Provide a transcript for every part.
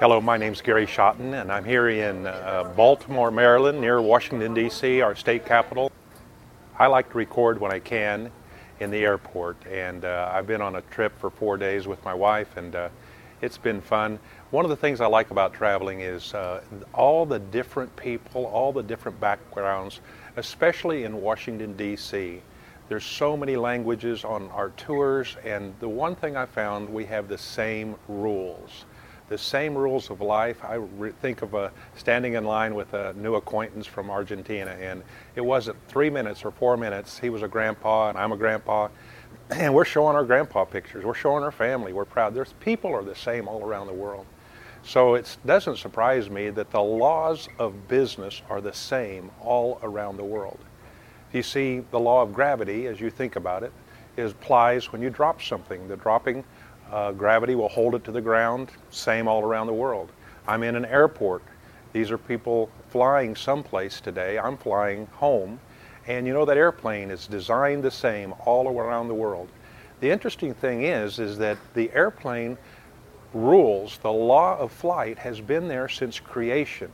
Hello, my name's Gary Shotton, and I'm here in Baltimore, Maryland, near Washington, D.C., our state capital. I like to record when I can in the airport, and I've been on a trip for 4 days with my wife, and it's been fun. One of the things I like about traveling is all the different people, all the different backgrounds, especially in Washington, D.C. There's so many languages on our tours, and the one thing I found, we have the same rules. The same rules of life. I think of standing in line with a new acquaintance from Argentina, and it wasn't 3 minutes or 4 minutes. He was a grandpa, and I'm a grandpa, and we're showing our grandpa pictures. We're showing our family. We're proud. There's people are the same all around the world. So it doesn't surprise me that the laws of business are the same all around the world. You see, the law of gravity, as you think about it, applies when you drop something. The dropping gravity will hold it to the ground, same all around the world. I'm in an airport. These are people flying someplace today. I'm flying home. And you know that airplane is designed the same all around the world. The interesting thing is that the airplane rules, the law of flight, has been there since creation.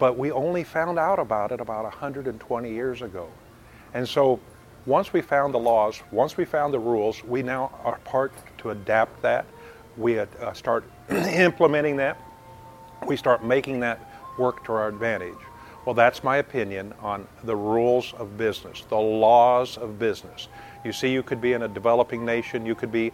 But we only found out about it about 120 years ago. And so once we found the laws, once we found the rules, we now are part to adapt that. We start implementing that. We start making that work to our advantage. Well, that's my opinion on the rules of business, the laws of business. You see, you could be in a developing nation. You could be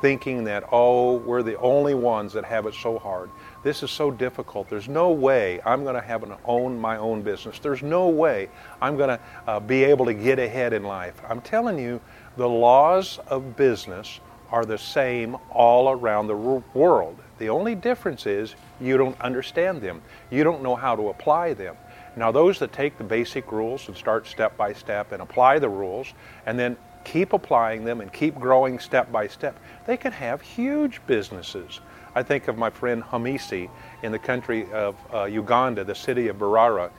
thinking that, oh, we're the only ones that have it so hard. This is so difficult. There's no way I'm going to have my own business. There's no way I'm going to be able to get ahead in life. I'm telling you, the laws of business are the same all around the world. The only difference is you don't understand them. You don't know how to apply them. Now, those that take the basic rules and start step by step and apply the rules and then keep applying them and keep growing step by step, they can have huge businesses. I think of my friend Hamisi in the country of Uganda, the city of Berara.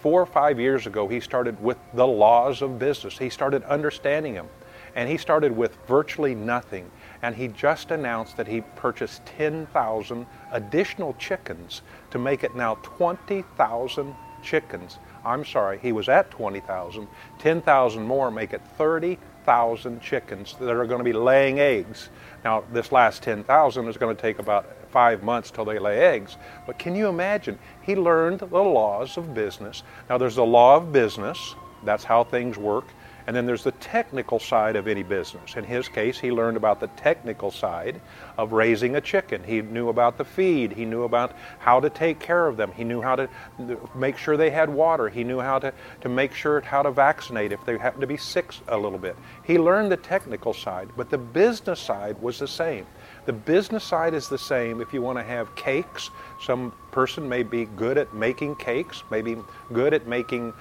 4 or 5 years ago, he started with the laws of business. He started understanding them. And he started with virtually nothing. And he just announced that he purchased 10,000 additional chickens to make it now 20,000 chickens. I'm sorry, he was at 20,000. 10,000 more make it 30,000 chickens that are going to be laying eggs. Now, this last 10,000 is going to take about 5 months till they lay eggs. But can you imagine? He learned the laws of business. Now, there's the law of business. That's how things work. And then there's the technical side of any business. In his case, he learned about the technical side of raising a chicken. He knew about the feed. He knew about how to take care of them. He knew how to make sure they had water. He knew how to make sure how to vaccinate if they happened to be sick a little bit. He learned the technical side, but the business side was the same. The business side is the same if you want to have cakes. Some person may be good at making cakes, maybe good at making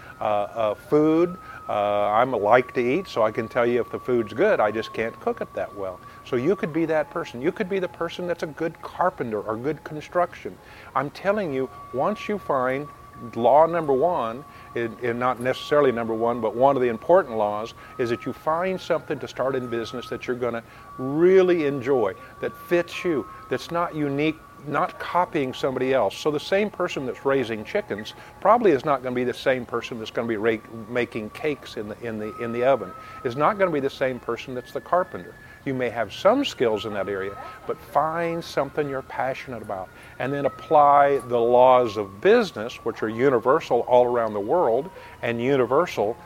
food. I'm a like to eat, so I can tell you if the food's good. I just can't cook it that well. So you could be that person. You could be the person that's a good carpenter or good construction. I'm telling you, once you find law number one, and not necessarily number one, but one of the important laws is that you find something to start in business that you're going to really enjoy, that fits you, that's not unique, not copying somebody else. So the same person that's raising chickens probably is not going to be the same person that's going to be making cakes in the oven. Is not going to be the same person that's the carpenter. You may have some skills in that area, but find something you're passionate about and then apply the laws of business, which are universal all around the world and universal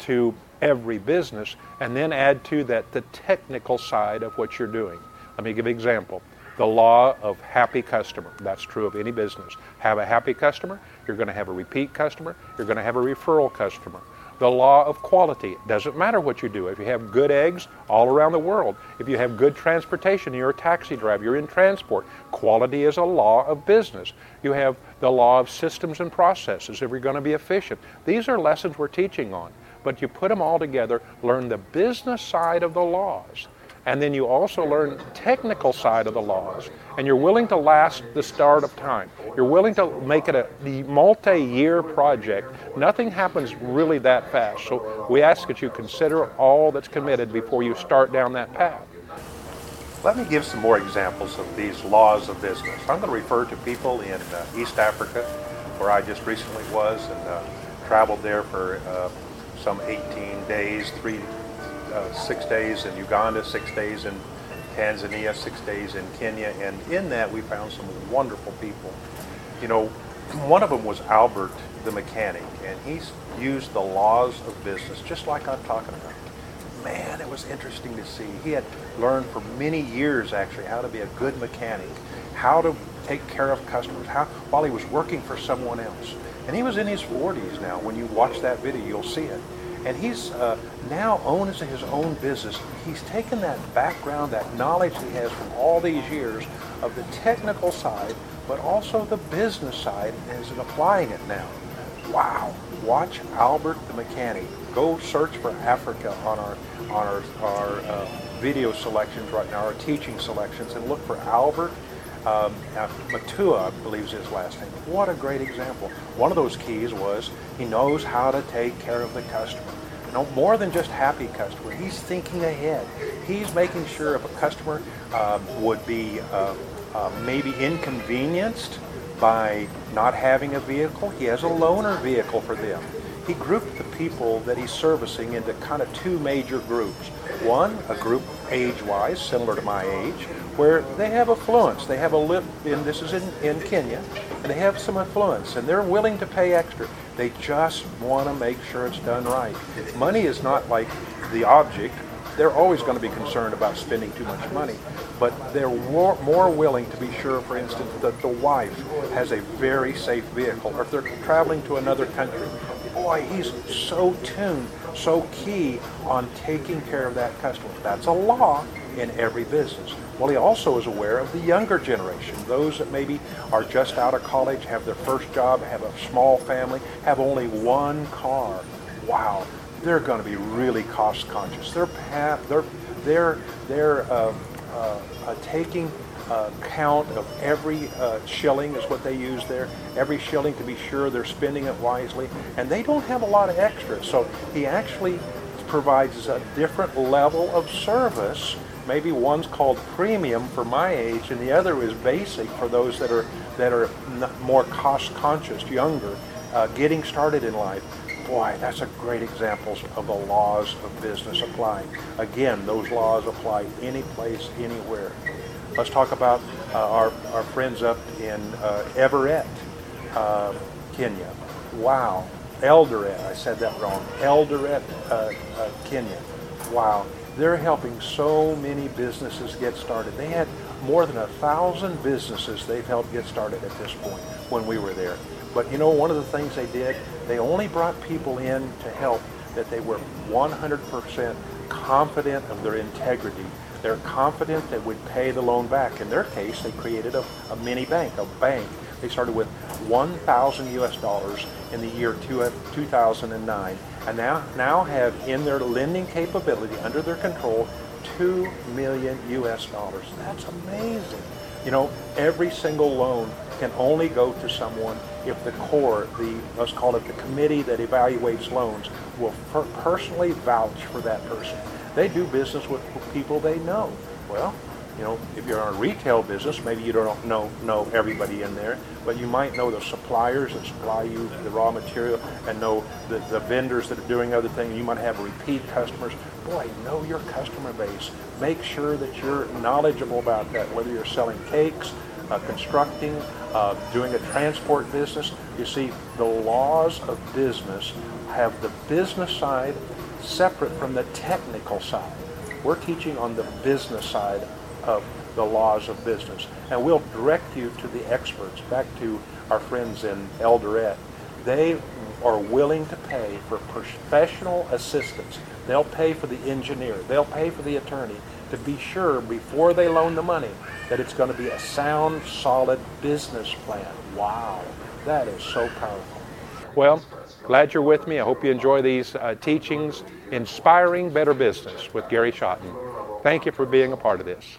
to every business, and then add to that the technical side of what you're doing. Let me give an example. The law of happy customer. That's true of any business. Have a happy customer, you're going to have a repeat customer, you're going to have a referral customer. The law of quality. It doesn't matter what you do. If you have good eggs all around the world, if you have good transportation, you're a taxi driver, you're in transport. Quality is a law of business. You have the law of systems and processes if you're going to be efficient. These are lessons we're teaching on, but you put them all together, learn the business side of the laws. And then you also learn technical side of the laws. And you're willing to last the start of time. You're willing to make it a multi-year project. Nothing happens really that fast. So we ask that you consider all that's committed before you start down that path. Let me give some more examples of these laws of business. I'm going to refer to people in East Africa, where I just recently was and traveled there for some 18 days, 6 days in Uganda, 6 days in Tanzania, 6 days in Kenya, and in that we found some wonderful people. You know, one of them was Albert, the mechanic, and he's used the laws of business, just like I'm talking about. Man, it was interesting to see. He had learned for many years, actually, how to be a good mechanic, how to take care of customers, while he was working for someone else. And he was in his 40s now. When you watch that video, you'll see it. And he's now owns his own business. He's taken that background, that knowledge he has from all these years of the technical side, but also the business side, and is applying it now. Wow, watch Albert the mechanic. Go search for Africa on our video selections right now, our teaching selections, and look for Albert Matua, I believe is his last name. What a great example. One of those keys was he knows how to take care of the customer. You know, more than just happy customer. He's thinking ahead. He's making sure if a customer would be maybe inconvenienced by not having a vehicle, he has a loaner vehicle for them. He grouped the people that he's servicing into kind of two major groups. One, a group age-wise, similar to my age, where they have affluence. They have a lip, and this is in Kenya, and they have some affluence, and they're willing to pay extra. They just want to make sure it's done right. Money is not like the object. They're always going to be concerned about spending too much money, but they're more willing to be sure, for instance, that the wife has a very safe vehicle, or if they're traveling to another country. Boy, he's so tuned, so key on taking care of that customer. That's a law in every business. Well, he also is aware of the younger generation, those that maybe are just out of college, have their first job, have a small family, have only one car. Wow. They're going to be really cost conscious. They're taking count of every shilling is what they use there. Every shilling to be sure they're spending it wisely, and they don't have a lot of extras. So he actually provides a different level of service. Maybe one's called premium for my age, and the other is basic for those that are more cost conscious, younger, getting started in life. Boy, that's a great example of the laws of business applying. Again, those laws apply any place, anywhere. Let's talk about our friends up in Everett, Kenya. Wow. Eldoret, I said that wrong. Eldoret, Kenya. Wow. They're helping so many businesses get started. They had more than 1,000 businesses they've helped get started at this point when we were there. But you know, one of the things they did, they only brought people in to help that they were 100% confident of their integrity. They're confident they would pay the loan back. In their case, they created a mini bank, a bank. They started with $1,000 in the year 2009, and now have in their lending capability under their control $2 million. That's amazing. You know, every single loan can only go to someone if the core, let's call it the committee that evaluates loans, will personally vouch for that person. They do business with people they know. Well, you know, if you're in a retail business, maybe you don't know everybody in there, but you might know the suppliers that supply you the raw material and know the vendors that are doing other things. You might have repeat customers. Boy, know your customer base. Make sure that you're knowledgeable about that, whether you're selling cakes, constructing, doing a transport business. You see, the laws of business have the business side separate from the technical side. We're teaching on the business side of the laws of business, and we'll direct you to the experts. Back to our friends in Eldoret, they are willing to pay for professional assistance. They'll pay for the engineer, they'll pay for the attorney, to be sure before they loan the money that it's going to be a sound, solid business plan. Wow, that is so powerful. Well, glad you're with me. I hope you enjoy these teachings, Inspiring Better Business with Gary Shotton. Thank you for being a part of this.